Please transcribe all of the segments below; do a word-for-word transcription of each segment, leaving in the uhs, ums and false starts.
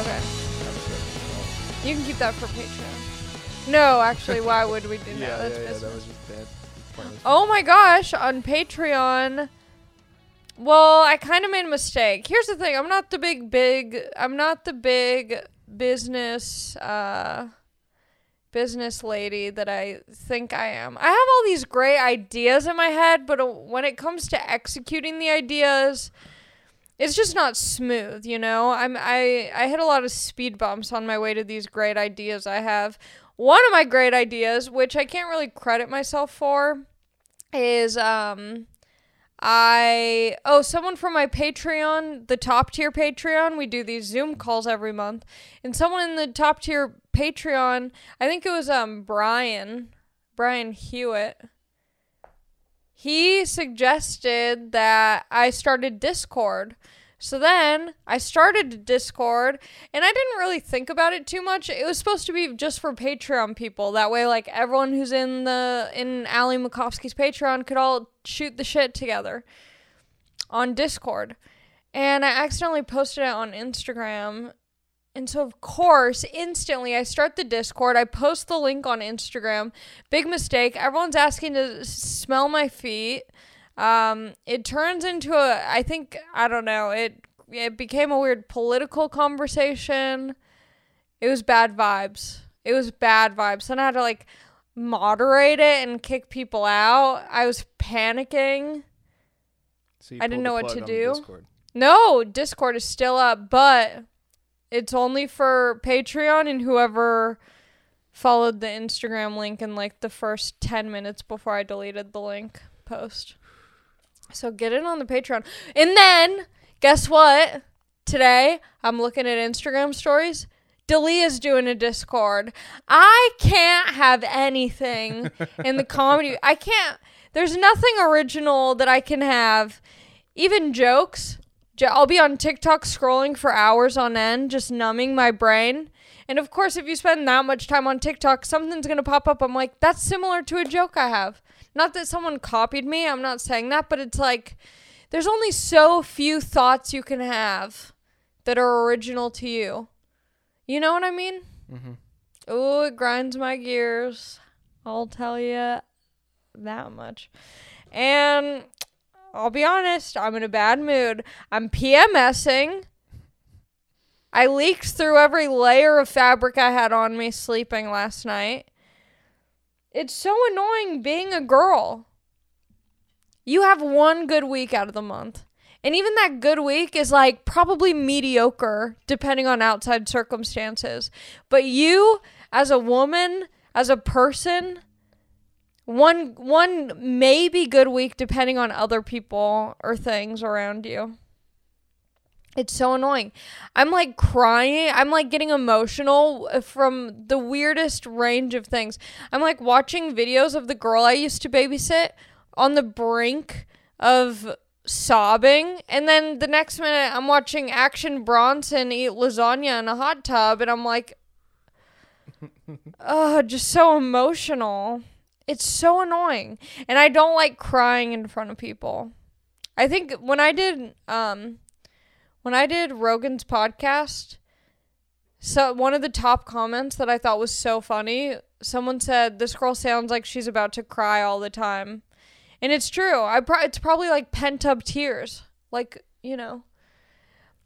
Okay. You can keep that for Patreon. No, actually, why would we do that? Yeah, That's yeah, yeah, that was just bad. Oh my gosh, on Patreon. Well, I kind of made a mistake. Here's the thing. I'm not the big, big, I'm not the big business, uh, business lady that I think I am. I have all these great ideas in my head, but when it comes to executing the ideas, it's just not smooth, you know? I'm, I, I hit a lot of speed bumps on my way to these great ideas I have. One of my great ideas, which I can't really credit myself for, is, um... I, oh, someone from my Patreon, the top tier Patreon, we do these Zoom calls every month, and someone in the top tier Patreon, I think it was, um, Brian, Brian Hewitt, he suggested that I started Discord. So then I started Discord, and I didn't really think about it too much. It was supposed to be just for Patreon people. That way, like, everyone who's in the in Ali Macovsky's Patreon could all shoot the shit together on Discord. And I accidentally posted it on Instagram. And so, of course, instantly I start the Discord. I post the link on Instagram. Big mistake. Everyone's asking to smell my feet. Um, it turns into a, I think, I don't know, it, it became a weird political conversation. It was bad vibes. It was bad vibes. Then I had to, like, moderate it and kick people out. I was panicking. So I didn't know what to do. Discord. No, Discord is still up, but it's only for Patreon and whoever followed the Instagram link in, like, the first ten minutes before I deleted the link post. So get in on the Patreon. And then, guess what? Today, I'm looking at Instagram stories. Delia is doing a Discord. I can't have anything in the comedy. I can't. There's nothing original that I can have. Even jokes. I'll be on TikTok scrolling for hours on end, just numbing my brain. And of course, if you spend that much time on TikTok, something's going to pop up. I'm like, that's similar to a joke I have. Not that someone copied me. I'm not saying that. But it's like, there's only so few thoughts you can have that are original to you. You know what I mean? Mm-hmm. Oh, it grinds my gears. I'll tell you that much. And I'll be honest, I'm in a bad mood. I'm PMSing. I leaked through every layer of fabric I had on me sleeping last night. It's so annoying being a girl. You have one good week out of the month. And even that good week is, like, probably mediocre, depending on outside circumstances. But you, as a woman, as a person, one one maybe good week, depending on other people or things around you. It's so annoying. I'm, like, crying. I'm, like, getting emotional from the weirdest range of things. I'm, like, watching videos of the girl I used to babysit on the brink of sobbing. And then the next minute, I'm watching Action Bronson eat lasagna in a hot tub. And I'm, like, oh, just so emotional. It's so annoying. And I don't like crying in front of people. I think when I did... um. When I did Rogan's podcast, so one of the top comments that I thought was so funny, someone said, this girl sounds like she's about to cry all the time. And it's true. I pro- It's probably like pent-up tears. Like, you know.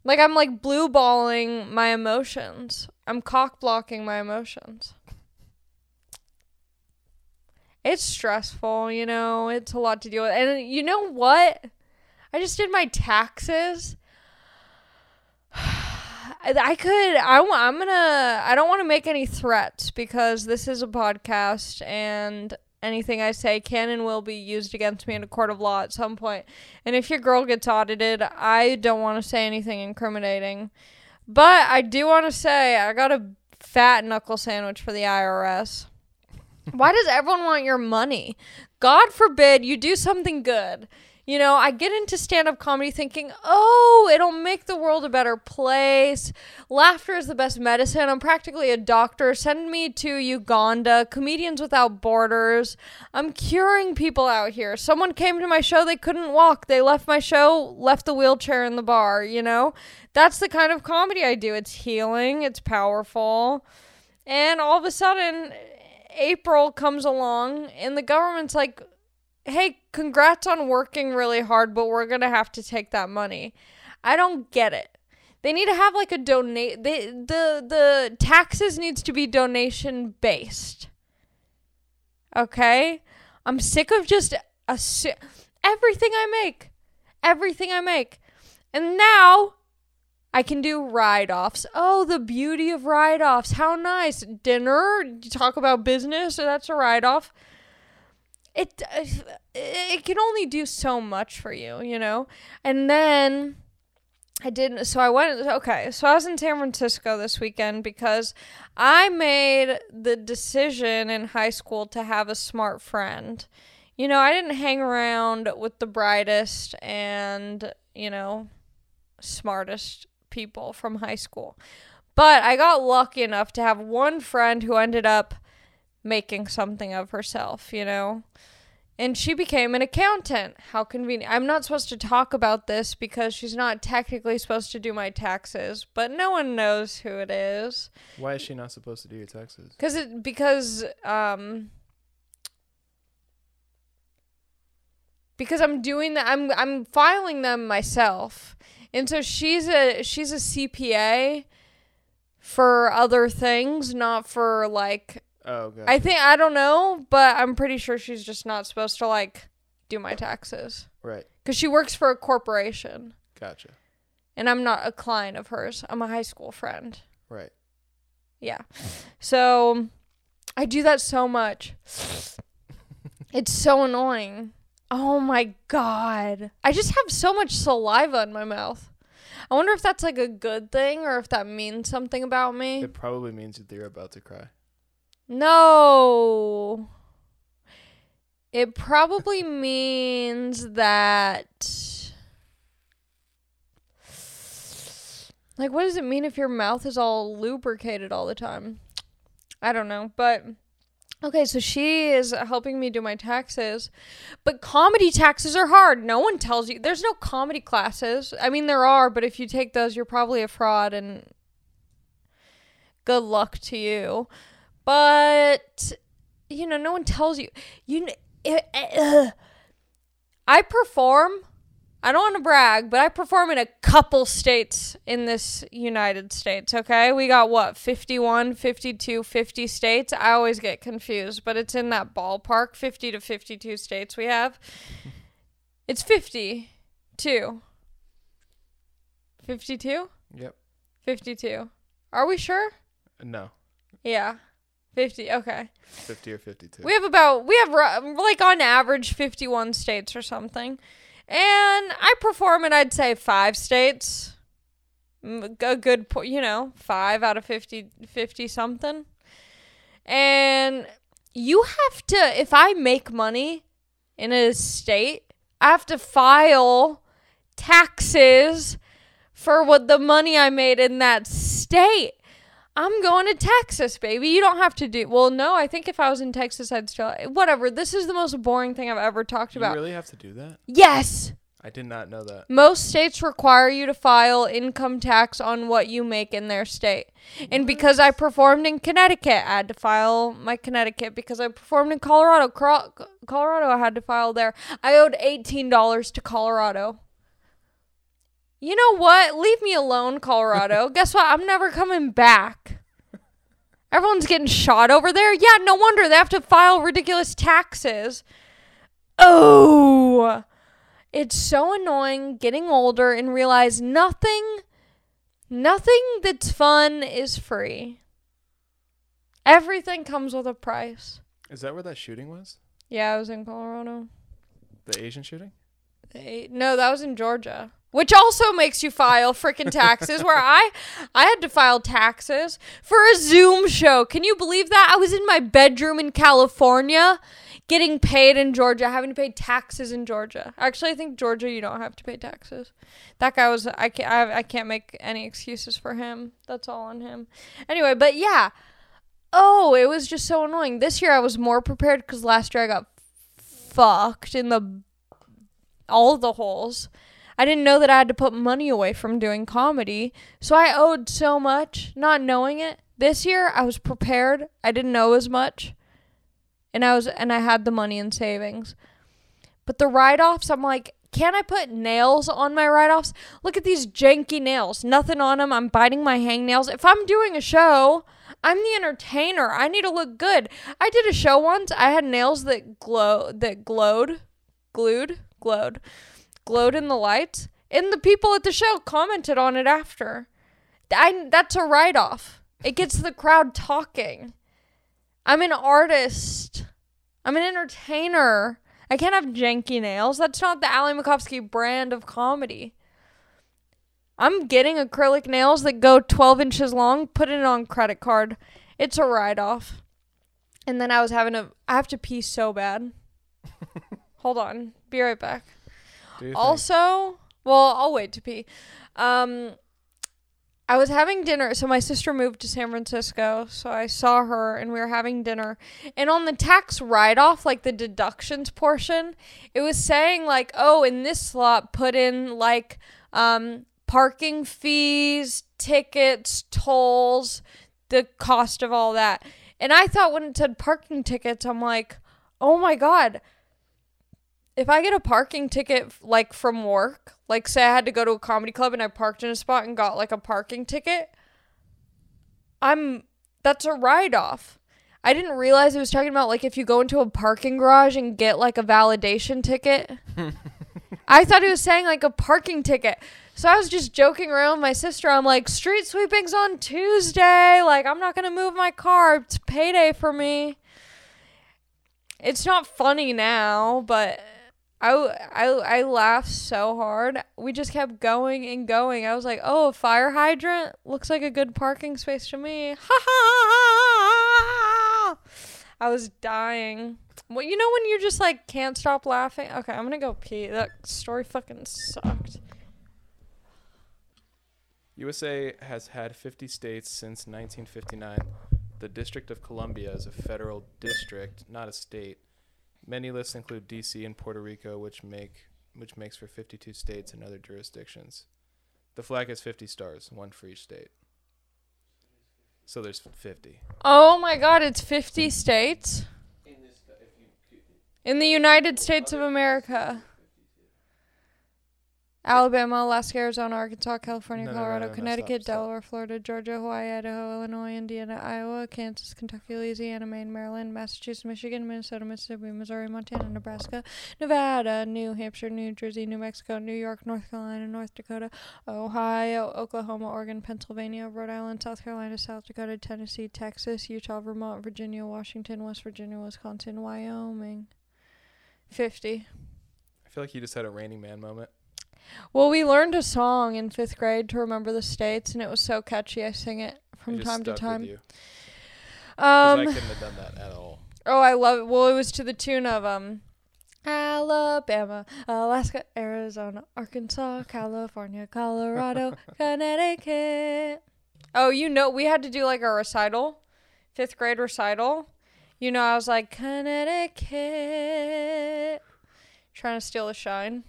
Like, I'm like blue-balling my emotions. I'm cock-blocking my emotions. It's stressful, you know. It's a lot to deal with. And you know what? I just did my taxes. I could, I, I'm gonna, I don't want to make any threats because this is a podcast and anything I say can and will be used against me in a court of law at some point. And if your girl gets audited, I don't want to say anything incriminating. But I do want to say I got a fat knuckle sandwich for the I R S. Why does everyone want your money? God forbid you do something good. You know, I get into stand-up comedy thinking, oh, it'll make the world a better place. Laughter is the best medicine. I'm practically a doctor. Send me to Uganda. Comedians Without Borders. I'm curing people out here. Someone came to my show, they couldn't walk. They left my show, left the wheelchair in the bar, you know? That's the kind of comedy I do. It's healing. It's powerful. And all of a sudden, April comes along, and the government's like, hey, congrats on working really hard, but we're going to have to take that money. I don't get it. They need to have like a donate. They, the, the taxes needs to be donation based. Okay. I'm sick of just assu- everything I make, everything I make. And now I can do write-offs. Oh, the beauty of write-offs. How nice. Dinner, you talk about business. So that's a write-off. It it can only do so much for you, you know? And then I didn't, so I went, okay, so I was in San Francisco this weekend because I made the decision in high school to have a smart friend. You know, I didn't hang around with the brightest and, you know, smartest people from high school. But I got lucky enough to have one friend who ended up making something of herself, you know, and she became an accountant. How convenient. I'm not supposed to talk about this because she's not technically supposed to do my taxes, but no one knows who it is. Why is she not supposed to do your taxes? Because it because um because I'm doing that. I'm I'm filing them myself, and so she's a she's a C P A for other things, not for like. Oh, gotcha. I think, I don't know, but I'm pretty sure she's just not supposed to, like, do my taxes. Right. Because she works for a corporation. Gotcha. And I'm not a client of hers. I'm a high school friend. Right. Yeah. So, I do that so much. It's so annoying. Oh, my God. I just have so much saliva in my mouth. I wonder if that's, like, a good thing or if that means something about me. It probably means that you're about to cry. No, it probably means that, like, what does it mean if your mouth is all lubricated all the time? I don't know, but, okay, so she is helping me do my taxes, but comedy taxes are hard. No one tells you. There's no comedy classes. I mean, there are, but if you take those, you're probably a fraud, and good luck to you. But, you know, no one tells you. You, uh, uh, I perform, I don't want to brag, but I perform in a couple states in this United States, okay? We got, what, fifty-one, fifty-two, fifty states? I always get confused, but it's in that ballpark, fifty to fifty-two states we have. It's fifty-two. fifty-two? Yep. fifty-two. Are we sure? No. Yeah. fifty, okay. fifty or fifty-two. We have about, we have like on average fifty-one states or something. And I perform in, I'd say, five states. A good, you know, five out of fifty, fifty something. And you have to, if I make money in a state, I have to file taxes for what the money I made in that state. I'm going to Texas, baby. You don't have to do... Well, no, I think if I was in Texas, I'd still... Whatever. This is the most boring thing I've ever talked about. You really have to do that? Yes! I did not know that. Most states require you to file income tax on what you make in their state. What? And because I performed in Connecticut, I had to file my Connecticut. Because I performed in Colorado, Cor- Colorado, I had to file there. I owed eighteen dollars to Colorado. You know what? Leave me alone, Colorado. Guess what? I'm never coming back. Everyone's getting shot over there. Yeah, no wonder they have to file ridiculous taxes. Oh, it's so annoying getting older and realize nothing, nothing that's fun is free. Everything comes with a price. Is that where that shooting was? Yeah, it was in Colorado. The Asian shooting? They, no, that was in Georgia. Which also makes you file freaking taxes, where I I had to file taxes for a Zoom show. Can you believe that? I was in my bedroom in California getting paid in Georgia, having to pay taxes in Georgia. Actually, I think Georgia, you don't have to pay taxes. That guy was, I can't, I, I can't make any excuses for him. That's all on him. Anyway, but yeah. Oh, it was just so annoying. This year I was more prepared because last year I got fucked in the, all the holes. I didn't know that I had to put money away from doing comedy. So I owed so much, not knowing it. This year I was prepared. I didn't know as much. And I was, and I had the money in savings. But the write-offs, I'm like, can I put nails on my write-offs? Look at these janky nails. Nothing on them. I'm biting my hangnails. If I'm doing a show, I'm the entertainer. I need to look good. I did a show once. I had nails that glow, that glowed, glued, glowed, glowed in the lights. And the people at the show commented on it after. I, that's a write-off. It gets the crowd talking. I'm an artist. I'm an entertainer. I can't have janky nails. That's not the Ali Macovsky brand of comedy. I'm getting acrylic nails that go twelve inches long, putting it on credit card. It's a write-off. And then I was having a... I have to pee so bad. Hold on. Be right back. Also... Think? Well, I'll wait to pee. Um... I was having dinner, so my sister moved to San Francisco, so I saw her, and we were having dinner, and on the tax write-off, like the deductions portion, it was saying, like, oh, in this slot, put in, like, um, parking fees, tickets, tolls, the cost of all that, and I thought when it said parking tickets, I'm like, oh my god, if I get a parking ticket, like, from work, like, say I had to go to a comedy club and I parked in a spot and got, like, a parking ticket, I'm, that's a write-off. I didn't realize it was talking about, like, if you go into a parking garage and get, like, a validation ticket. I thought it was saying, like, a parking ticket. So I was just joking around with my sister. I'm like, street sweeping's on Tuesday. Like, I'm not going to move my car. It's payday for me. It's not funny now, but... I, I, I laughed so hard. We just kept going and going. I was like, oh, a fire hydrant looks like a good parking space to me. Ha ha! I was dying. Well, you know when you just like can't stop laughing? Okay, I'm gonna go pee. That story fucking sucked. U S A has had fifty states since nineteen fifty-nine. The District of Columbia is a federal district, not a state. Many lists include D C and Puerto Rico, which make which makes for fifty-two states and other jurisdictions. The flag has fifty stars, one for each state. So there's fifty. Oh my God, it's fifty states? In, this, if you, in the United States of America. Alabama, Alaska, Arizona, Arkansas, California, no, Colorado, no, no, no, Connecticut, stop, stop. Delaware, Florida, Georgia, Hawaii, Idaho, Illinois, Indiana, Iowa, Kansas, Kentucky, Louisiana, Maine, Maryland, Massachusetts, Michigan, Minnesota, Mississippi, Missouri, Montana, Nebraska, Nevada, New Hampshire, New Jersey, New Mexico, New York, North Carolina, North Dakota, Ohio, Oklahoma, Oregon, Pennsylvania, Rhode Island, South Carolina, South Dakota, Tennessee, Texas, Utah, Vermont, Virginia, Washington, West Virginia, Wisconsin, Wyoming. fifty. I feel like you just had a Rainy Man moment. Well, we learned a song in fifth grade to remember the states, and it was so catchy. I sing it from it time to time. With you. Um, I couldn't have done that at all. Oh, I love it. Well, it was to the tune of um, Alabama, Alaska, Arizona, Arkansas, California, Colorado, Connecticut. Oh, you know, we had to do like a recital, fifth grade recital. You know, I was like, Connecticut, trying to steal the shine.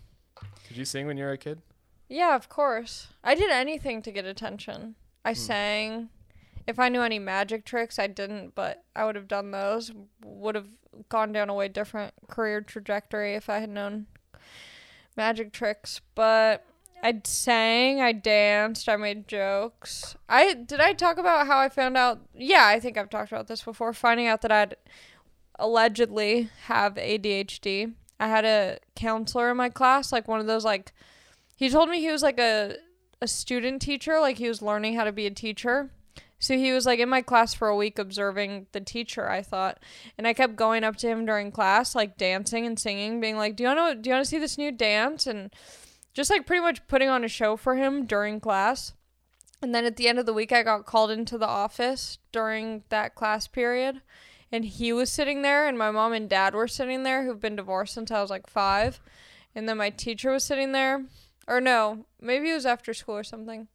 Did you sing when you were a kid? Yeah, of course. I did anything to get attention. I hmm. sang. If I knew any magic tricks, I didn't, but I would have done those. Would have gone down a way different career trajectory if I had known magic tricks. But I sang, I danced, I made jokes. I did I talk about how I found out? Yeah, I think I've talked about this before. Finding out that I'd allegedly have A D H D. I had a counselor in my class, like one of those, like, he told me he was like a, a student teacher, like he was learning how to be a teacher. So he was like in my class for a week observing the teacher, I thought. And I kept going up to him during class, like dancing and singing, being like, do you want to, do you want to see this new dance? And just like pretty much putting on a show for him during class. And then at the end of the week, I got called into the office during that class period. and he was sitting there, and my mom and dad were sitting there, who've been divorced since I was like five, and then my teacher was sitting there, or no, maybe it was after school or something,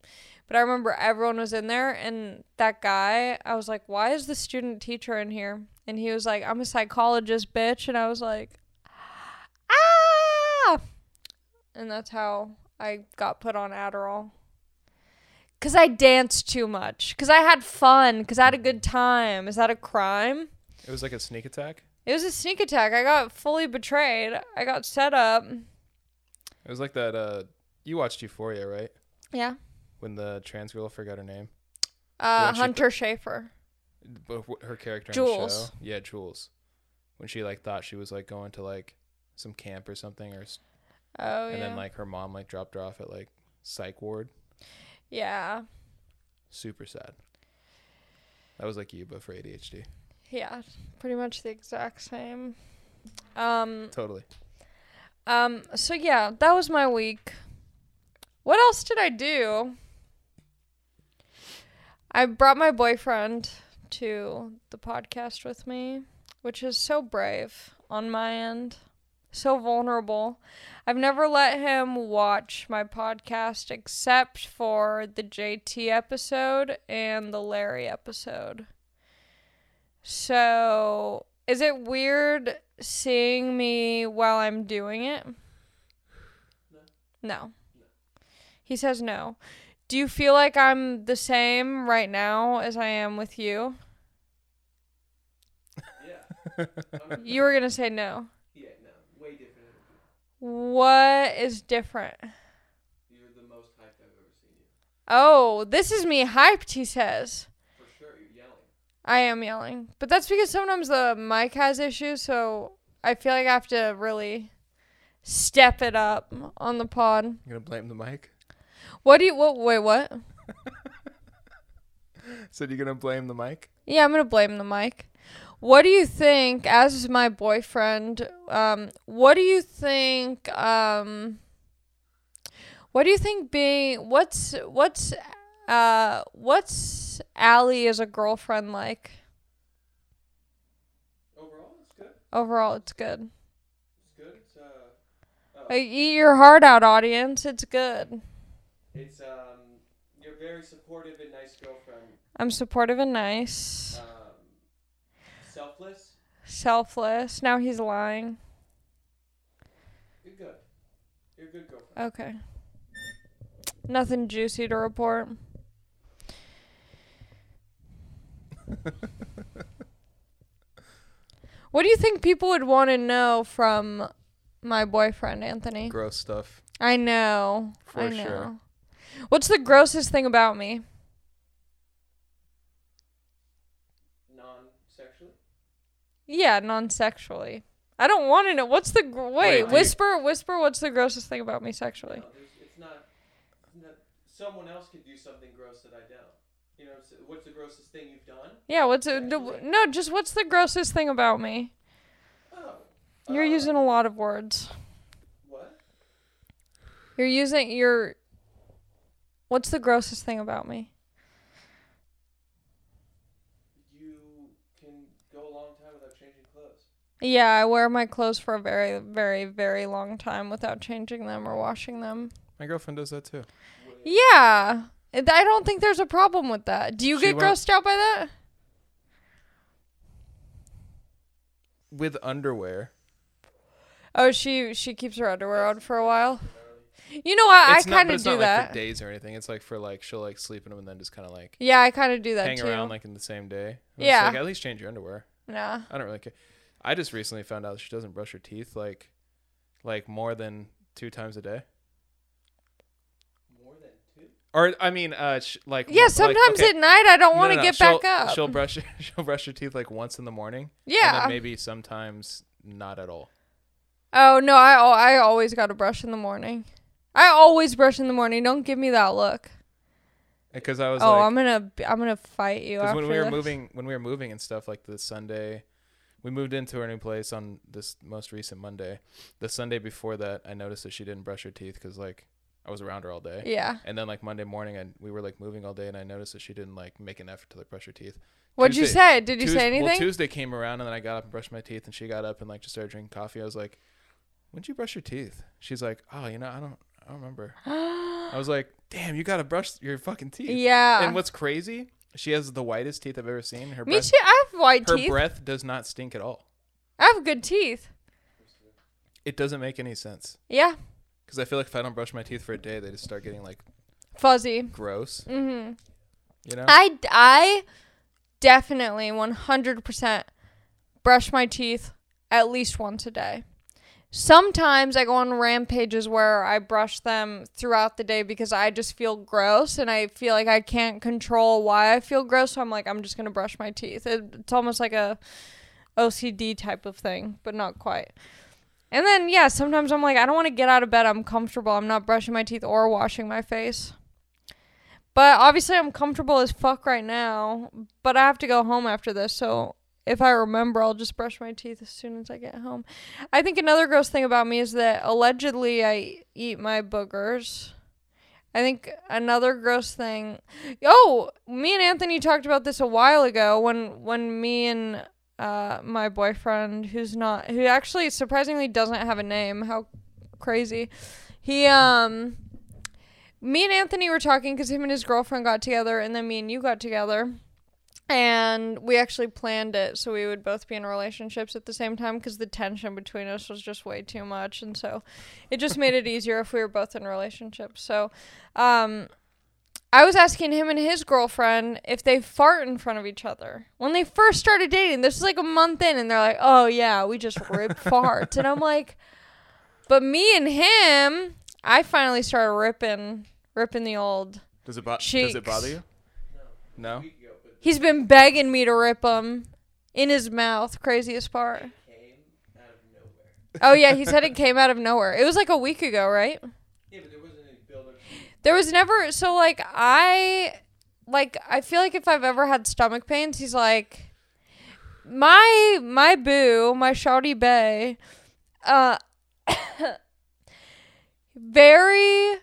but I remember everyone was in there, and that guy, I was like, why is the student teacher in here? And he was like, I'm a psychologist, bitch, and I was like, ah, and that's how I got put on Adderall. Because I danced too much. Because I had fun. Because I had a good time. Is that a crime? It was like a sneak attack? It was a sneak attack. I got fully betrayed. I got set up. It was like that, uh, you watched Euphoria, right? Yeah. When the trans girl, forgot her name. Uh, Hunter Schafer. Her character Jules. On the show. Yeah, Jules. When she, like, thought she was, like, going to, like, some camp or something. Or, oh, and yeah. And then, like, her mom, like, dropped her off at, like, psych ward. Yeah. Super sad. That was like you, but for A D H D. Yeah, pretty much the exact same. Um, totally. Um. So yeah, that was my week. What else did I do? I brought my boyfriend to the podcast with me, which is so brave on my end. So vulnerable. I've never let him watch my podcast except for the J T episode and the Larry episode. So, is it weird seeing me while I'm doing it? No. No. No. He says no. Do you feel like I'm the same right now as I am with you? Yeah. You were going to say no. What is different? You're the most hyped I've ever seen you. Oh, this is me hyped, he says. For sure, you're yelling. I am yelling. But that's because sometimes the mic has issues, so I feel like I have to really step it up on the pod. You're going to blame the mic? What do you... What, wait, what? So you're going to blame the mic? Yeah, I'm going to blame the mic. What do you think, as my boyfriend, um, what do you think, um, what do you think being, what's, what's, uh, what's Ali as a girlfriend like? Overall, it's good. Overall, it's good. It's good, it's, uh, oh. Eat your heart out, audience, it's good. It's, um, you're very supportive and nice girlfriend. I'm supportive and nice. Um. Selfless? Selfless. Now he's lying. You're good. You're a good girlfriend. Okay. Nothing juicy to report. What do you think people would want to know from my boyfriend, Anthony? Gross stuff. I know. For I know. Sure. What's the grossest thing about me? Yeah, non-sexually. I don't want to know. What's the... Gr- wait, wait, whisper, you- whisper, what's the grossest thing about me sexually? No, it's not, it's not... Someone else could do something gross that I don't. You know, what's the grossest thing you've done? Yeah, what's... A, do, no, just what's the grossest thing about me? Oh. You're uh, using a lot of words. What? You're using... You're... What's the grossest thing about me? Yeah, I wear my clothes for a very, very, very long time without changing them or washing them. My girlfriend does that too. Yeah. I don't think there's a problem with that. Do you she get grossed out by that? With underwear. Oh, she she keeps her underwear on for a while. You know what? It's I kind of do not that. It's like for days or anything. It's like for like, she'll like sleep in them and then just kind of like. Yeah, I kind of do that hang too. Hang around like in the same day. And yeah. Like, at least change your underwear. Nah. I don't really care. I just recently found out she doesn't brush her teeth like like more than two times a day. More than two? Or I mean uh sh- like yeah, like, sometimes okay. At night I don't no, want to no, no. get she'll, back up. She'll brush she'll brush her teeth like once in the morning. Yeah. And then maybe sometimes not at all. Oh no, I I always got to brush in the morning. I always brush in the morning. Don't give me that look. Because I was oh, like, I'm going to I'm going to fight you after when we were this. moving when we were moving and stuff like the Sunday we moved into our new place on this most recent Monday. The Sunday before that, I noticed that she didn't brush her teeth because, like, I was around her all day. Yeah. And then like Monday morning, and we were like moving all day, and I noticed that she didn't like make an effort to like brush her teeth. What'd Tuesday, you say? Did you Tuesday, say anything? Well, Tuesday came around, and then I got up and brushed my teeth, and she got up and like just started drinking coffee. I was like, "When'd you brush your teeth?" She's like, "Oh, you know, I don't, I don't remember." I was like, "Damn, you gotta brush your fucking teeth." Yeah. And what's crazy? She has the whitest teeth I've ever seen. Her Me breath, too. I have white her teeth. Her breath does not stink at all. I have good teeth. It doesn't make any sense. Yeah. Because I feel like if I don't brush my teeth for a day, they just start getting like fuzzy, gross. Mm-hmm. You know. I I definitely one hundred percent brush my teeth at least once a day. Sometimes I go on rampages where I brush them throughout the day because I just feel gross and I feel like I can't control why I feel gross. So I'm like, I'm just going to brush my teeth. It, it's almost like a O C D type of thing, but not quite. And then, yeah, sometimes I'm like, I don't want to get out of bed. I'm comfortable. I'm not brushing my teeth or washing my face. But obviously I'm comfortable as fuck right now, but I have to go home after this, so if I remember, I'll just brush my teeth as soon as I get home. I think another gross thing about me is that allegedly I eat my boogers. I think another gross thing... Oh, me and Anthony talked about this a while ago when, when me and uh, my boyfriend, who's not... who actually surprisingly doesn't have a name. How crazy. He, um... me and Anthony were talking because him and his girlfriend got together, and then me and you got together. And we actually planned it so we would both be in relationships at the same time because the tension between us was just way too much. And so it just made it easier if we were both in relationships. So um, I was asking him and his girlfriend if they fart in front of each other. When they first started dating, this was like a month in, and they're like, oh, yeah, we just rip farts. And I'm like, but me and him... I finally started ripping, ripping the old does it bo- cheeks. Does it bother you? No. No? He's been begging me to rip them in his mouth. Craziest part. It came out of nowhere. Oh, yeah. He said it came out of nowhere. It was like a week ago, right? Yeah, but there wasn't any buildup. There was never. So, like, I, like, I feel like if I've ever had stomach pains, he's like, my, my boo, my shawty bae, uh, very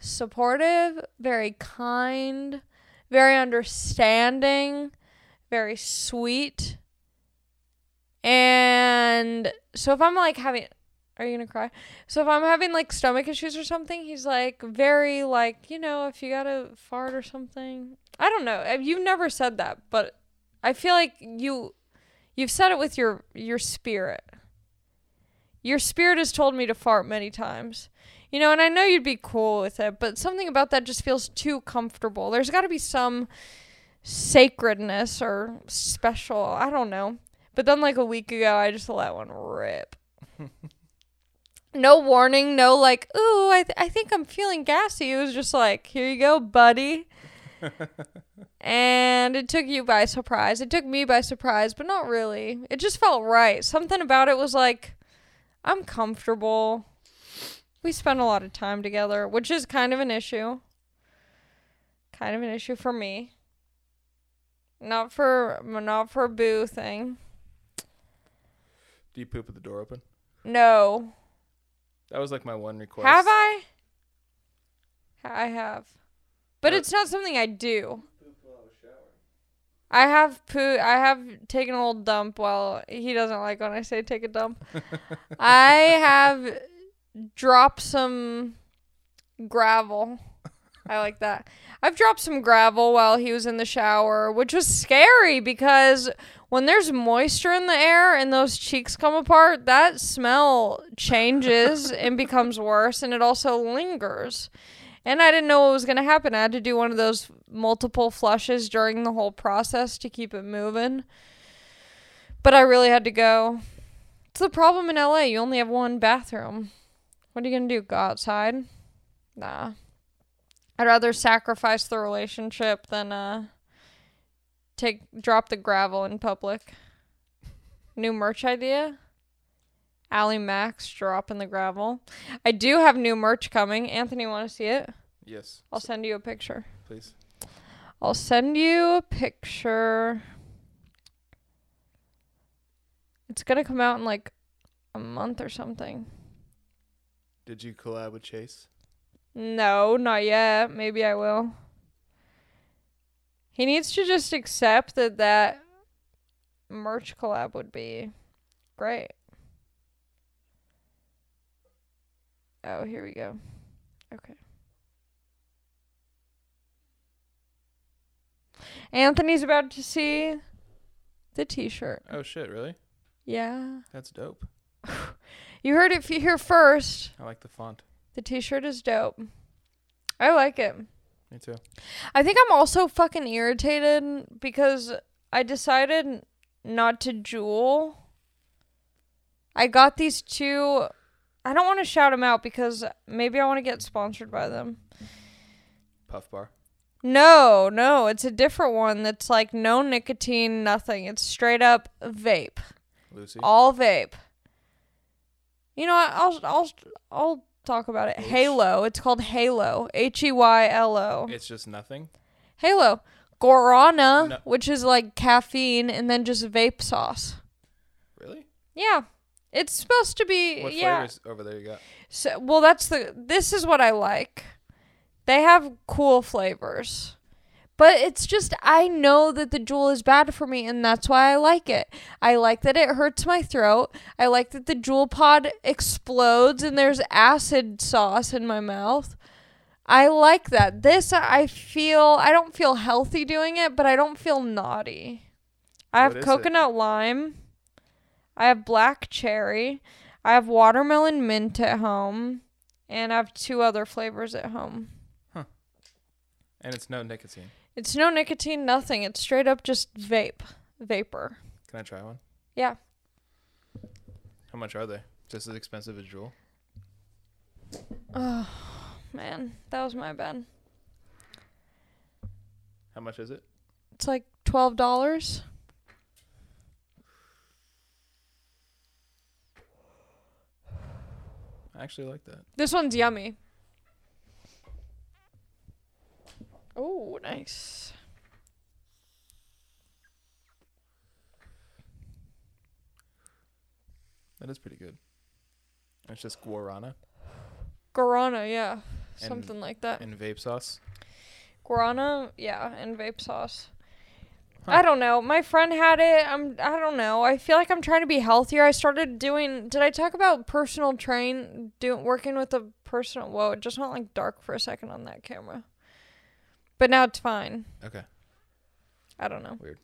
supportive, very kind, very understanding, very sweet. And so if I'm like having, are you going to cry? So if I'm having like stomach issues or something, he's like very like, you know, if you got to fart or something. I don't know. You've never said that, but I feel like you, you've said it with your, your spirit. Your spirit has told me to fart many times. You know, and I know you'd be cool with it, but something about that just feels too comfortable. There's got to be some sacredness or special. I don't know. But then like a week ago, I just let one rip. No warning. No like, ooh, I th- I think I'm feeling gassy. It was just like, here you go, buddy. And it took you by surprise. It took me by surprise, but not really. It just felt right. Something about it was like, I'm comfortable. We spend a lot of time together, which is kind of an issue. Kind of an issue for me. Not for not for a boo thing. Do you poop with the door open? No. That was like my one request. Have I? I have. But no. It's not something I do. I have poo. I have taken a little dump. Well, he doesn't like when I say take a dump. I have dropped some gravel. I like that. I've dropped some gravel while he was in the shower, which was scary because when there's moisture in the air and those cheeks come apart, that smell changes and becomes worse, and it also lingers. And I didn't know what was going to happen. I had to do one of those multiple flushes during the whole process to keep it moving. But I really had to go. It's the problem in L A. You only have one bathroom. What are you going to do? Go outside? Nah. I'd rather sacrifice the relationship than uh, take drop the gravel in public. New merch idea? Ali Max dropping the gravel. I do have new merch coming. Anthony, want to see it? Yes. I'll send you a picture. Please. I'll send you a picture. It's going to come out in like a month or something. Did you collab with Chase? No, not yet. Maybe I will. He needs to just accept that that merch collab would be great. Oh, here we go. Okay. Anthony's about to see the t-shirt. Oh, shit, really? Yeah. That's dope. You heard it here first. I like the font. The t-shirt is dope. I like it. Me too. I think I'm also fucking irritated because I decided not to Juul. I got these two. I don't want to shout them out because maybe I want to get sponsored by them. Puff bar? No, no. It's a different one that's like no nicotine, nothing. It's straight up vape. Lucy? All vape. You know what? I'll I'll I'll talk about it. H- Halo. It's called Halo. H E Y L O. It's just nothing. Halo. Guarana, no. Which is like caffeine and then just vape sauce. Really? Yeah. It's supposed to be. What yeah. flavors over there you got? So well, that's the. This is what I like. They have cool flavors. But it's just, I know that the Juul is bad for me, and that's why I like it. I like that it hurts my throat. I like that the Juul pod explodes and there's acid sauce in my mouth. I like that. This, I feel, I don't feel healthy doing it, but I don't feel naughty. I have coconut lime. I have black cherry. I have watermelon mint at home. And I have two other flavors at home. Huh. And it's no nicotine. It's no nicotine, nothing. It's straight up just vape. Vapor. Can I try one? Yeah. How much are they? Just as expensive as Juul? Oh, man. That was my bad. How much is it? It's like twelve dollars. I actually like that. This one's yummy. Oh, nice. That is pretty good. It's just guarana. Guarana, yeah. And, something like that. And vape sauce? Guarana, yeah, and vape sauce. Huh. I don't know. My friend had it. I'm, I don't know. I feel like I'm trying to be healthier. I started doing... Did I talk about personal train? Do, working with a personal... Whoa, it just went like dark for a second on that camera. But now it's fine. Okay. I don't know. Weird.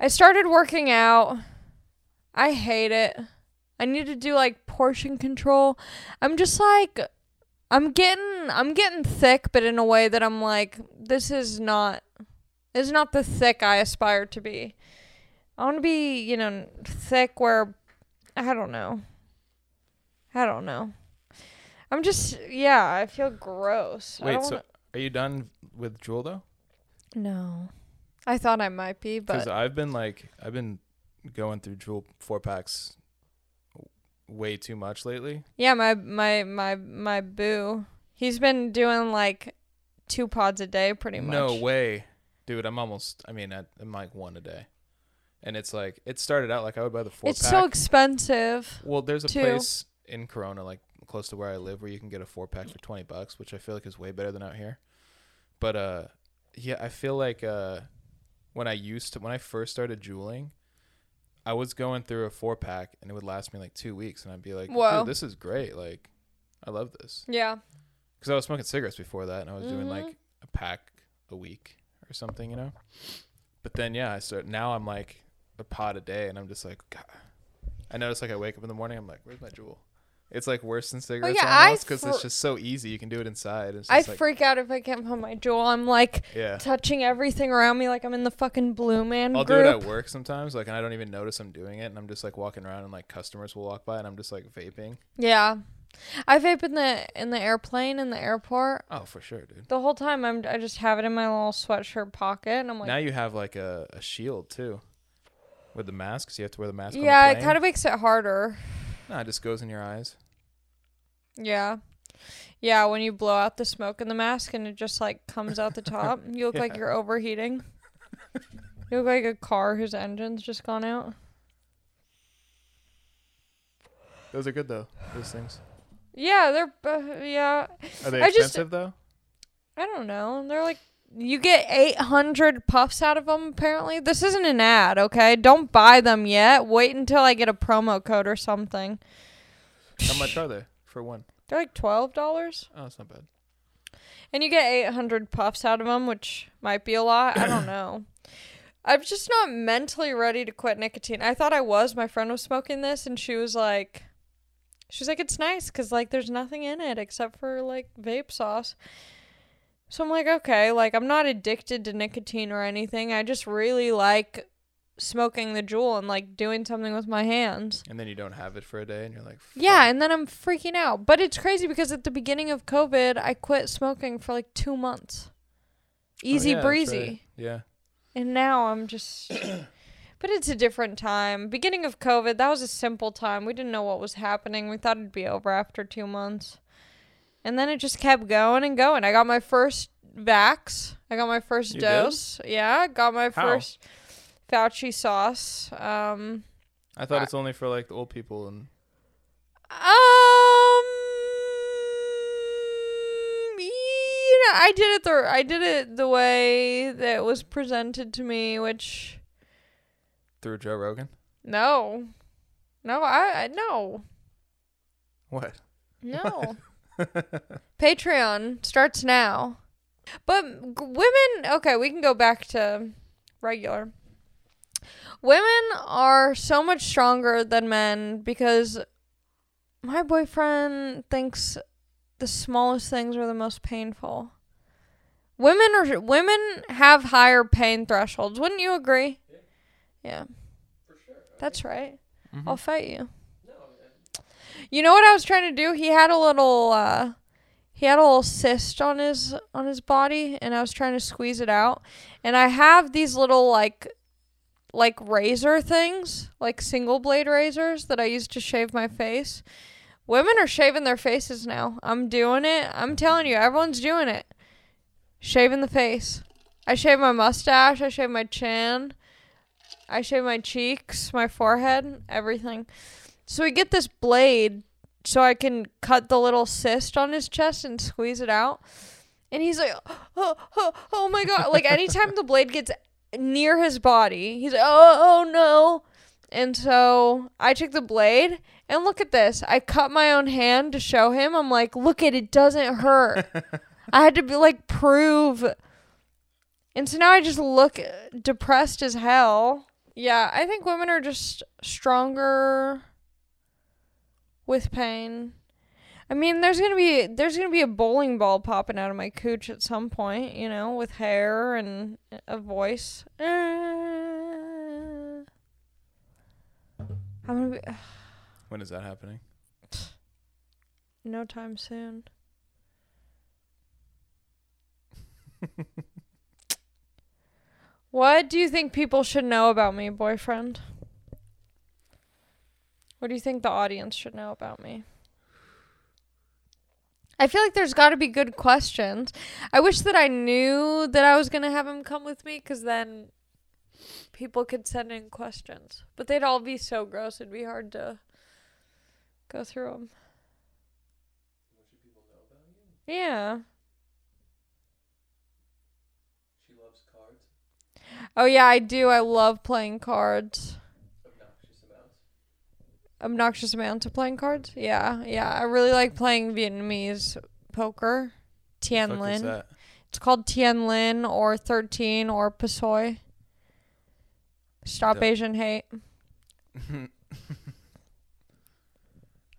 I started working out. I hate it. I need to do like portion control. I'm just like I'm getting I'm getting thick, but in a way that I'm like, this is not this is not the thick I aspire to be. I want to be, you know, thick where I don't know. I don't know. I'm just yeah, I feel gross. Wait, I don't so wanna- Are you done with Juul though? No, I thought I might be, but because I've been like I've been going through Juul four packs way too much lately. Yeah, my my my my boo, he's been doing like two pods a day pretty much. No way, dude! I'm almost. I mean, I'm like one a day, and it's like it started out like I would buy the four. It's pack. So expensive. Well, there's a too. place in Corona like. Close to where I live where you can get a four pack for twenty bucks, which I feel like is way better than out here. But uh yeah, I feel like uh when I used to when I first started Juuling, I was going through a four pack and it would last me like two weeks, and I'd be like, whoa, this is great, like I love this. Yeah, because I was smoking cigarettes before that and I was mm-hmm. doing like a pack a week or something, you know. But then yeah, I start now I'm like a pod a day, and I'm just like, God. I notice like I wake up in the morning, I'm like, where's my Juul? It's like worse than cigarettes, oh, yeah, almost, because fr- it's just so easy. You can do it inside. It's just I like, freak out if I can't find my Juul. I'm like yeah. touching everything around me like I'm in the fucking Blue Man I'll group. I'll do it at work sometimes, like, and I don't even notice I'm doing it. And I'm just like walking around, and like customers will walk by, and I'm just like vaping. Yeah, I vape in the in the airplane in the airport. Oh, for sure, dude. The whole time I'm I just have it in my little sweatshirt pocket, and I'm like. Now you have like a, a shield too, with the mask. So you have to wear the mask. Yeah, on the plane. It kind of makes it harder. No, it just goes in your eyes. Yeah. Yeah, when you blow out the smoke in the mask and it just, like, comes out the top, you look yeah. like you're overheating. You look like a car whose engine's just gone out. Those are good, though, those things. Yeah, they're uh, yeah. Are they I expensive just, though? I don't know. They're like, you get eight hundred puffs out of them apparently. This isn't an ad, okay? Don't buy them yet. Wait until I get a promo code or something. How much are they for one? They're like twelve dollars. Oh, that's not bad. And you get eight hundred puffs out of them, which might be a lot. I don't know. I'm just not mentally ready to quit nicotine. I thought I was. My friend was smoking this, and she was like, she's like, it's nice because, like, there's nothing in it except for, like, vape sauce. So I'm like, okay, like, I'm not addicted to nicotine or anything. I just really like smoking the Juul and, like, doing something with my hands. And then you don't have it for a day, and you're like, fuck. Yeah, and then I'm freaking out. But it's crazy because at the beginning of COVID, I quit smoking for, like, two months. Easy oh, yeah, breezy. Right. Yeah. And now I'm just, but it's a different time. Beginning of COVID, that was a simple time. We didn't know what was happening. We thought it'd be over after two months. And then it just kept going and going. I got my first vax. I got my first you dose. Did? Yeah, I got my How? first Fauci sauce. Um, I thought I, it's only for like the old people. And. Um. I did it the I did it the way that it was presented to me, which through Joe Rogan. No, no, I, I no. What? No. What? Patreon starts now, but women. Okay, we can go back to regular. Women are so much stronger than men because my boyfriend thinks the smallest things are the most painful. Women are women have higher pain thresholds. Wouldn't you agree? Yeah. Yeah. For sure. Okay. That's right. Mm-hmm. I'll fight you. No, man. You know what I was trying to do? He had a little uh, he had a little cyst on his on his body, and I was trying to squeeze it out. And I have these little like like razor things, like single blade razors that I use to shave my face. Women are shaving their faces now. I'm doing it. I'm telling you, everyone's doing it. Shaving the face. I shave my mustache. I shave my chin. I shave my cheeks, my forehead, everything. So we get this blade so I can cut the little cyst on his chest and squeeze it out. And he's like, oh, oh, oh my God. Like anytime the blade gets near his body, he's like, oh, oh no. And so I took the blade and look at this. I cut my own hand to show him. I'm like, look at it, it doesn't hurt. I had to be like, prove. And so now I just look depressed as hell. Yeah, I think women are just stronger with pain. I mean, there's gonna be there's gonna be a bowling ball popping out of my cooch at some point, you know, with hair and a voice. Uh, I'm gonna be. Uh, when is that happening? No time soon. What do you think people should know about me, boyfriend? What do you think the audience should know about me? I feel like there's got to be good questions. I wish that I knew that I was going to have him come with me because then people could send in questions. But they'd all be so gross, it'd be hard to go through them. What should people know about you? Yeah. Oh, yeah, I do. I love playing cards. Obnoxious amounts? Obnoxious amounts of playing cards? Yeah, yeah. I really like playing Vietnamese poker. Tien Lin. What the fuck is that? It's called Tien Lin or thirteen or Pasoi. Stop Dope. Asian hate.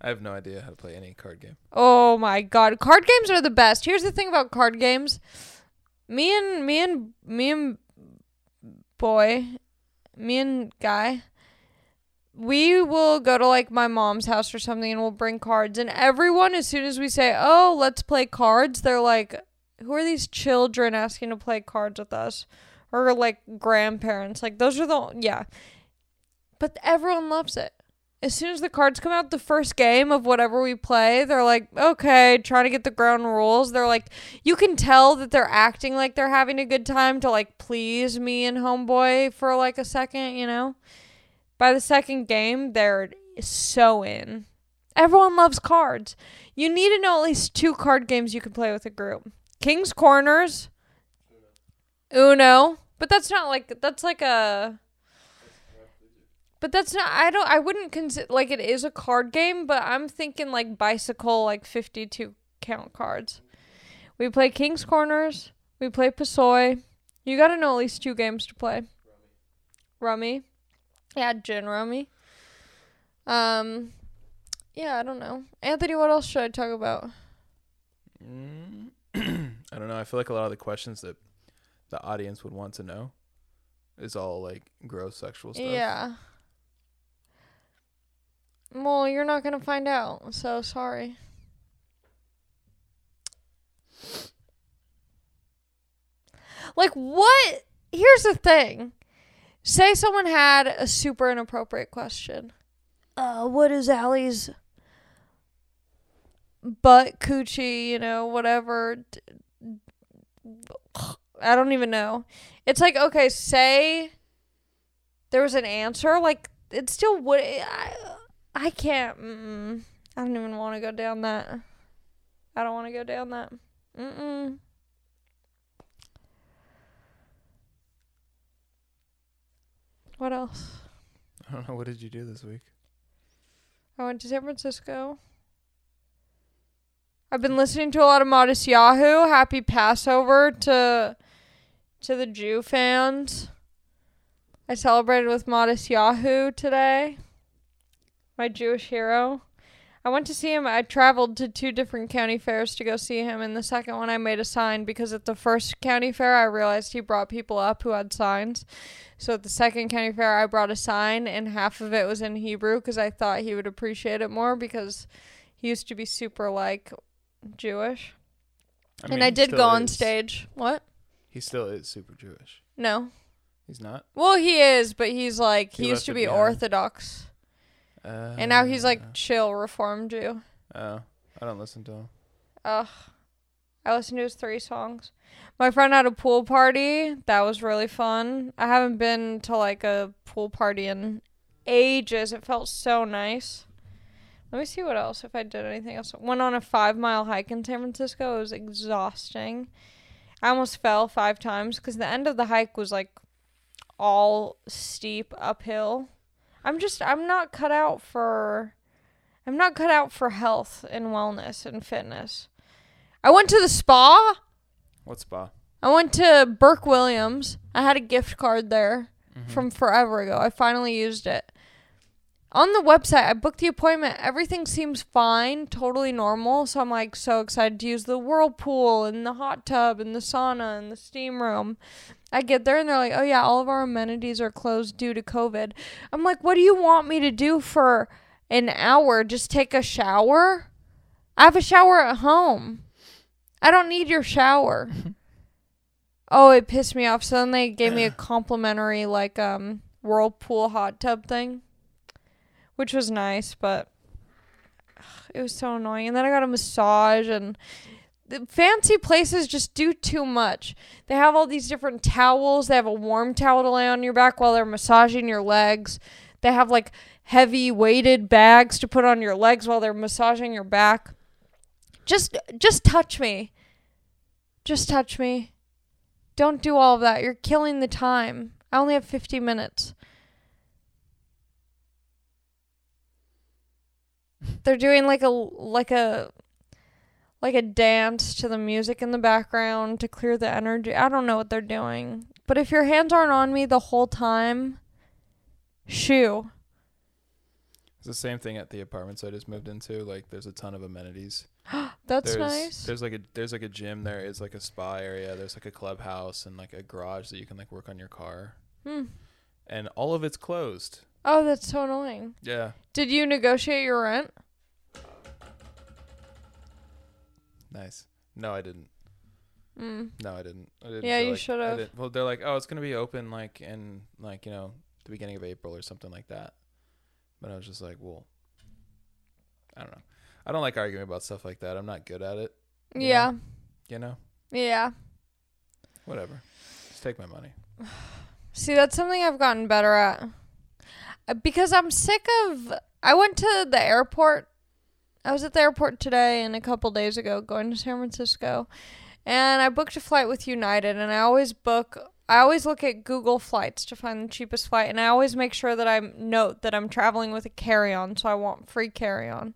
I have no idea how to play any card game. Oh, my God. Card games are the best. Here's the thing about card games. Me and... Me and... Me and... boy, me and guy, we will go to like my mom's house or something and we'll bring cards, and everyone, as soon as we say, oh, let's play cards, they're like, who are these children asking to play cards with us? Or like grandparents, like those are the, yeah. But everyone loves it. As soon as the cards come out, the first game of whatever we play, they're like, okay, trying to get the ground rules. They're like, you can tell that they're acting like they're having a good time to, like, please me and homeboy for, like, a second, you know? By the second game, they're so in. Everyone loves cards. You need to know at least two card games you can play with a group. King's Corners, Uno, but that's not like, that's like a, but that's not, I don't, I wouldn't consider, like it is a card game, but I'm thinking like bicycle, like fifty-two count cards. We play King's Corners, we play Passoy. You gotta know at least two games to play. Rummy. Yeah, gin rummy. Um, yeah, I don't know. Anthony, what else should I talk about? Mm, I don't know. I feel like a lot of the questions that the audience would want to know is all like gross sexual stuff. Yeah. Well, you're not gonna find out, so sorry. Like, what? Here's the thing. Say someone had a super inappropriate question. Uh, what is Allie's butt, coochie, you know, whatever. I don't even know. It's like, okay, say there was an answer. Like, it still would. I, I can't. Mm-mm. I don't even want to go down that. I don't want to go down that. Mm-mm. What else? I don't know. What did you do this week? I went to San Francisco. I've been listening to a lot of Matisyahu. Happy Passover to to the Jew fans. I celebrated with Matisyahu today. My Jewish hero. I went to see him. I traveled to two different county fairs to go see him. And the second one I made a sign because at the first county fair I realized he brought people up who had signs. So at the second county fair I brought a sign and half of it was in Hebrew because I thought he would appreciate it more because he used to be super like Jewish. I mean, and I did go on is. stage. What? He still is super Jewish. No. He's not? Well, he is, but he's like, he, he used to be behind. Orthodox. Uh, and now he's like uh, chill Reformed Jew. Oh, uh, I don't listen to him. Ugh, I listened to his three songs. My friend had a pool party. That was really fun. I haven't been to like a pool party in ages. It felt so nice. Let me see what else, if I did anything else. Went on a five mile hike in San Francisco. It was exhausting. I almost fell five times because the end of the hike was like all steep uphill. I'm just, I'm not cut out for, I'm not cut out for health and wellness and fitness. I went to the spa. What spa? I went to Burke Williams. I had a gift card there mm-hmm. from forever ago. I finally used it. On the website, I booked the appointment. Everything seems fine, totally normal. So I'm like so excited to use the whirlpool and the hot tub and the sauna and the steam room. I get there and they're like, oh yeah, all of our amenities are closed due to COVID. I'm like, what do you want me to do for an hour? Just take a shower? I have a shower at home. I don't need your shower. Oh, it pissed me off. So then they gave me a complimentary like um whirlpool hot tub thing. Which was nice, but ugh, it was so annoying. And then I got a massage, and the fancy places just do too much. They have all these different towels. They have a warm towel to lay on your back while they're massaging your legs. They have like heavy weighted bags to put on your legs while they're massaging your back. Just, just touch me. Just touch me. Don't do all of that. You're killing the time. I only have fifty minutes. They're doing like a like a like a dance to the music in the background to clear the energy. I don't know what they're doing. But if your hands aren't on me the whole time, shoo. It's the same thing at the apartments I just moved into. Like there's a ton of amenities. That's there's, nice. There's like a there's like a gym, there is like a spa area, there's like a clubhouse and like a garage that you can like work on your car. Hmm. And all of it's closed. Oh, that's so annoying. Yeah. Did you negotiate your rent? Nice. No, I didn't. Mm. No, I didn't. I didn't yeah, you like, should have. Well, they're like, oh, it's going to be open like in like, you know, the beginning of April or something like that. But I was just like, well, I don't know. I don't like arguing about stuff like that. I'm not good at it. You yeah. know? You know? Yeah. Whatever. Just take my money. See, that's something I've gotten better at. Because I'm sick of... I went to the airport I was at the airport today and a couple days ago going to San Francisco, and I booked a flight with United, and I always book, I always look at Google Flights to find the cheapest flight, and I always make sure that I note that I'm traveling with a carry-on, so I want free carry-on.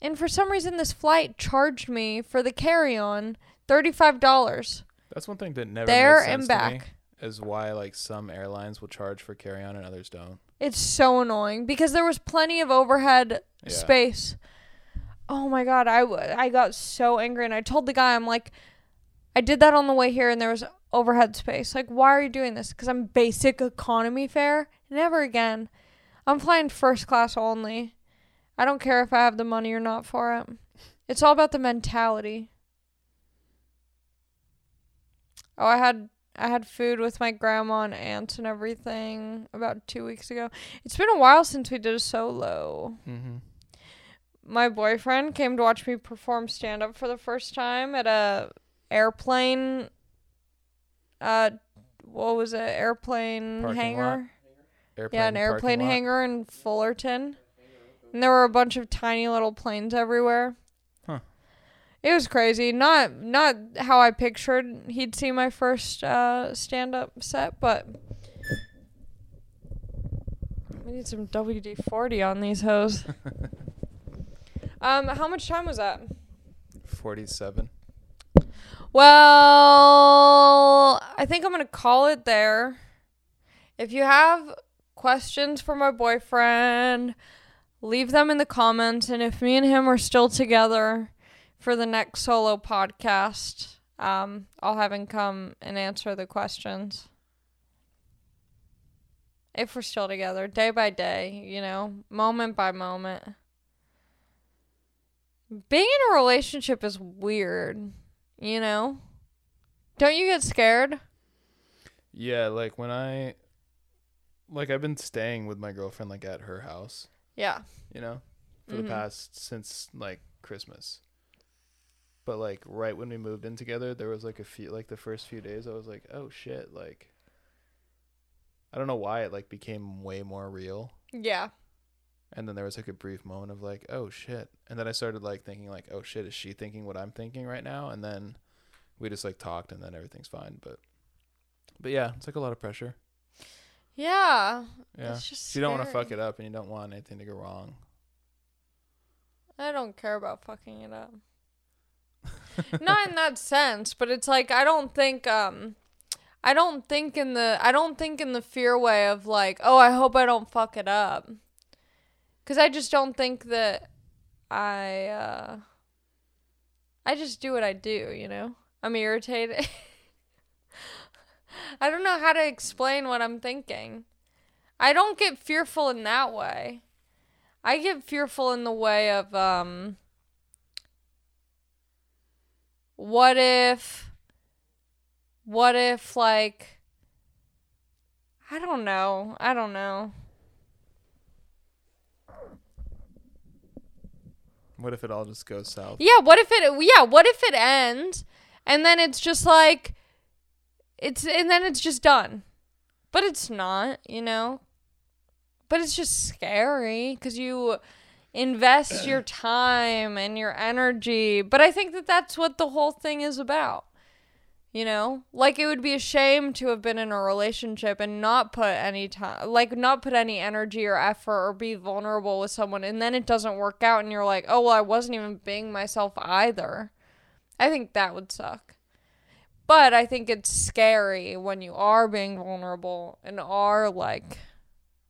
And for some reason, this flight charged me for the carry-on thirty-five dollars. That's one thing that never there makes sense and back. To me is why like some airlines will charge for carry-on and others don't. It's so annoying because there was plenty of overhead yeah. space. Oh my God, I, w- I got so angry, and I told the guy, I'm like, I did that on the way here and there was overhead space. Like, why are you doing this? Because I'm basic economy fare. Never again. I'm flying first class only. I don't care if I have the money or not for it. It's all about the mentality. Oh, I had I had food with my grandma and aunts and everything about two weeks ago. It's been a while since we did a solo. Mm-hmm. My boyfriend came to watch me perform stand-up for the first time at a airplane. Uh, what was it? Airplane parking hangar. Airplane, yeah, an airplane hangar lot. In Fullerton. And there were a bunch of tiny little planes everywhere. Huh. It was crazy. Not not how I pictured he'd see my first uh, stand-up set, but we need some W D forty on these hoes. um, how much time was that? forty-seven. Well, I think I'm going to call it there. If you have questions for my boyfriend, leave them in the comments, and if me and him are still together for the next solo podcast, um, I'll have him come and answer the questions. If we're still together, day by day, you know, moment by moment. Being in a relationship is weird, you know? Don't you get scared? Yeah, like when I, like I've been staying with my girlfriend, like at her house. Yeah. You know, for mm-hmm. the past, since like Christmas. But like right when we moved in together, there was like a few, like the first few days I was like, oh shit. Like, I don't know why it like became way more real. Yeah. And then there was like a brief moment of like, oh shit. And then I started like thinking like, oh shit, is she thinking what I'm thinking right now? And then we just like talked and then everything's fine. But, but yeah, it's like a lot of pressure. Yeah. Yeah. It's just you don't want to fuck it up and you don't want anything to go wrong. I don't care about fucking it up. Not in that sense, but it's like I don't think um I don't think in the I don't think in the fear way of like, oh, I hope I don't fuck it up. 'Cause I just don't think that I uh I just do what I do, you know? I'm irritated. I don't know how to explain what I'm thinking. I don't get fearful in that way. I get fearful in the way of, um, what if, what if, like, I don't know. I don't know. What if it all just goes south? Yeah, what if it, yeah, what if it ends and then it's just like, It's and then it's just done. But it's not, you know? But it's just scary because you invest your time and your energy. But I think that that's what the whole thing is about, you know? Like, it would be a shame to have been in a relationship and not put any time, like, not put any energy or effort or be vulnerable with someone. And then it doesn't work out and you're like, oh, well, I wasn't even being myself either. I think that would suck. But I think it's scary when you are being vulnerable and are like,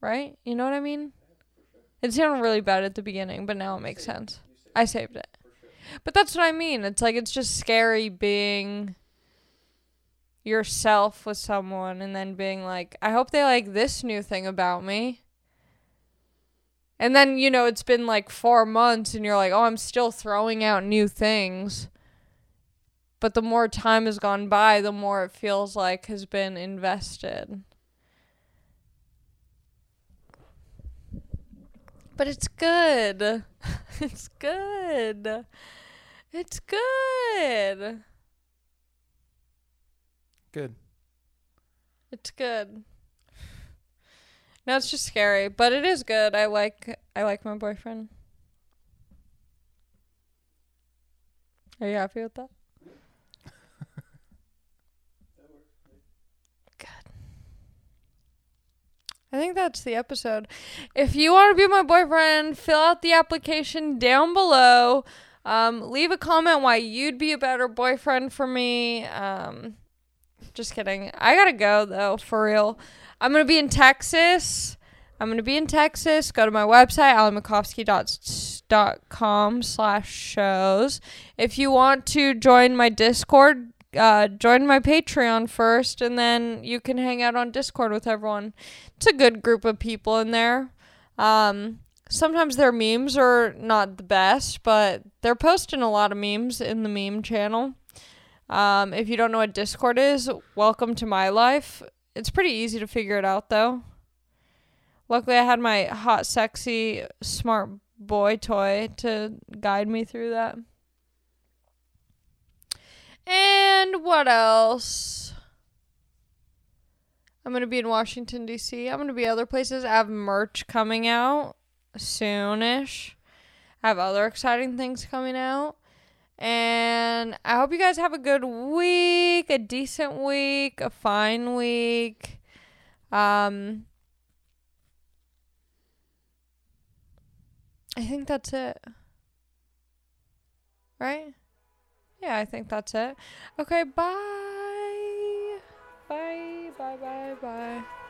right? You know what I mean? It sounded really bad at the beginning, but now it makes sense. I saved it. But that's what I mean. It's like, it's just scary being yourself with someone and then being like, I hope they like this new thing about me. And then, you know, it's been like four months and you're like, oh, I'm still throwing out new things. But the more time has gone by, the more it feels like has been invested. But it's good. It's good. It's good. Good. It's good. No, it's just scary, but it is good. I like I like my boyfriend. Are you happy with that? I think that's the episode. If you want to be my boyfriend, fill out the application down below. Um, leave a comment why you'd be a better boyfriend for me. Um, just kidding. I gotta go, though, for real. I'm going to be in Texas. I'm going to be in Texas. Go to my website, alanmakofsky.com slash shows. If you want to join my Discord, Uh, join my Patreon first, and then you can hang out on Discord with everyone. It's a good group of people in there. Um, sometimes their memes are not the best, but they're posting a lot of memes in the meme channel. Um, if you don't know what Discord is, welcome to my life. It's pretty easy to figure it out, though. Luckily, I had my hot, sexy, smart boy toy to guide me through that. And what else? I'm going to be in Washington, D C. I'm going to be other places. I have merch coming out soonish. I have other exciting things coming out. And I hope you guys have a good week, a decent week, a fine week. Um, I think that's it. Right? Yeah, I think that's it. Okay, bye. Bye, bye, bye, bye.